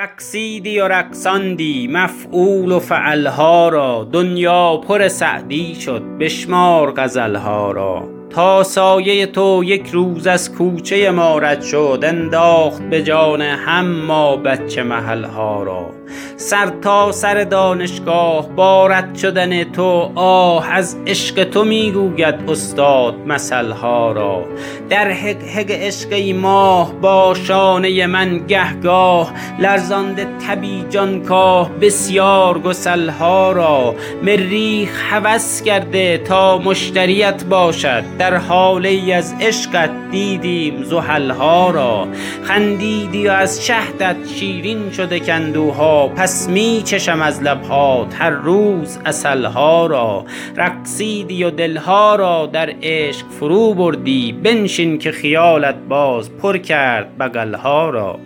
رقصیدی و رقصاندی مفعول و فعلها را، دنیا پر سعدی شد بشمار غزلها را. تا سایه تو یک روز از کوچه ما رد شد، انداخت به جان هم ما بچه محلها را. سر تا سر دانشگاه با رد شدن تو، آه از عشق تو میگوید استاد مثلها را. در هگ هگ عشقی ماه با شانه من گهگاه، لرزانده تبی جانکاه بسیار گسلها را. مریخ هوس کرده تا مشتریت باشد، در حالی از عشقت دیدیم زحلها را. خندیدی و از شهدت شیرین شده کندوها، پس می چشم از لبهات هر روز عسلها را. رقصیدی و دلها را در عشق فرو بردی، بنشین که خیالت باز پر کرد بغلها را.